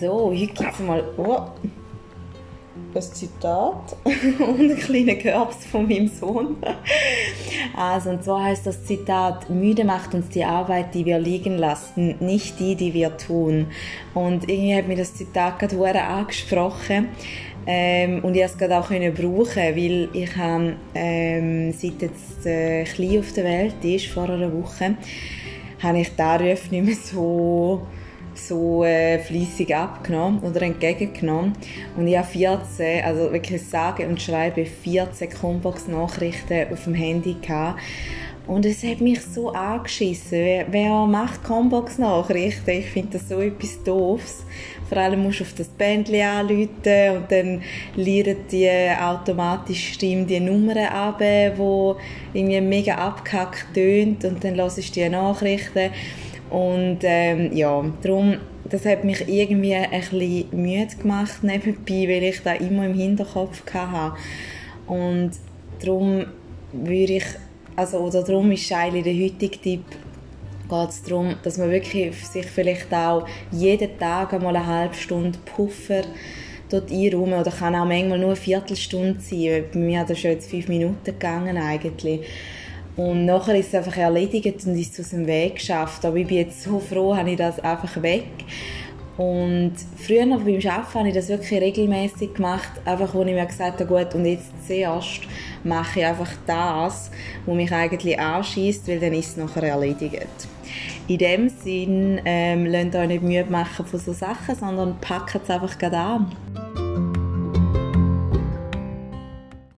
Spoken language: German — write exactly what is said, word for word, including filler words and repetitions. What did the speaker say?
So, heute gibt es mal oh, ein Zitat und einen kleinen Körps von meinem Sohn. Also, und zwar heißt das Zitat: Müde macht uns die Arbeit, die wir liegen lassen, nicht die, die wir tun. Und irgendwie hat mich das Zitat gerade sehr angesprochen. Ähm, und ich konnte es gerade auch brauchen, weil ich habe, ähm, seit jetzt äh, klein auf der Welt ist, vor einer Woche, habe ich die Anrufe nicht mehr so, so äh, fleissig abgenommen oder entgegengenommen. Und ich habe vierzehn, also wirklich sage und schreibe, vierzehn Combox-Nachrichten auf dem Handy gehabt. Und es hat mich so angeschissen. Wer, wer macht Combox-Nachrichten? Ich finde das so etwas Doofes. Vor allem musst du auf das Bändchen anrufen und dann lernen die automatisch Stimme die Nummern ab, die irgendwie mega abgehackt tönt, und dann hörst du die Nachrichten. Und ähm, ja, darum, das hat mich irgendwie ein bisschen müde gemacht nebenbei, weil ich das immer im Hinterkopf hatte. Und darum würde ich Also, oder darum ist eigentlich der heutige Tipp, geht es darum, dass man wirklich sich vielleicht auch jeden Tag einmal eine halbe Stunde Puffer dort einräumt, oder kann auch manchmal nur eine Viertelstunde sein. Bei mir hat das schon jetzt fünf Minuten gegangen eigentlich. Und nachher ist es einfach erledigt und ist es aus dem Weg geschafft. Aber ich bin jetzt so froh, habe ich das einfach weg. Und früher noch beim Arbeiten habe ich das wirklich regelmäßig gemacht, einfach wo ich mir gesagt habe, gut, und jetzt zuerst mache ich einfach das, was mich eigentlich anschießt, weil dann ist es nachher erledigt. In dem Sinn, ähm, lasst euch nicht müde machen von so Sachen, sondern packt es einfach gerade an.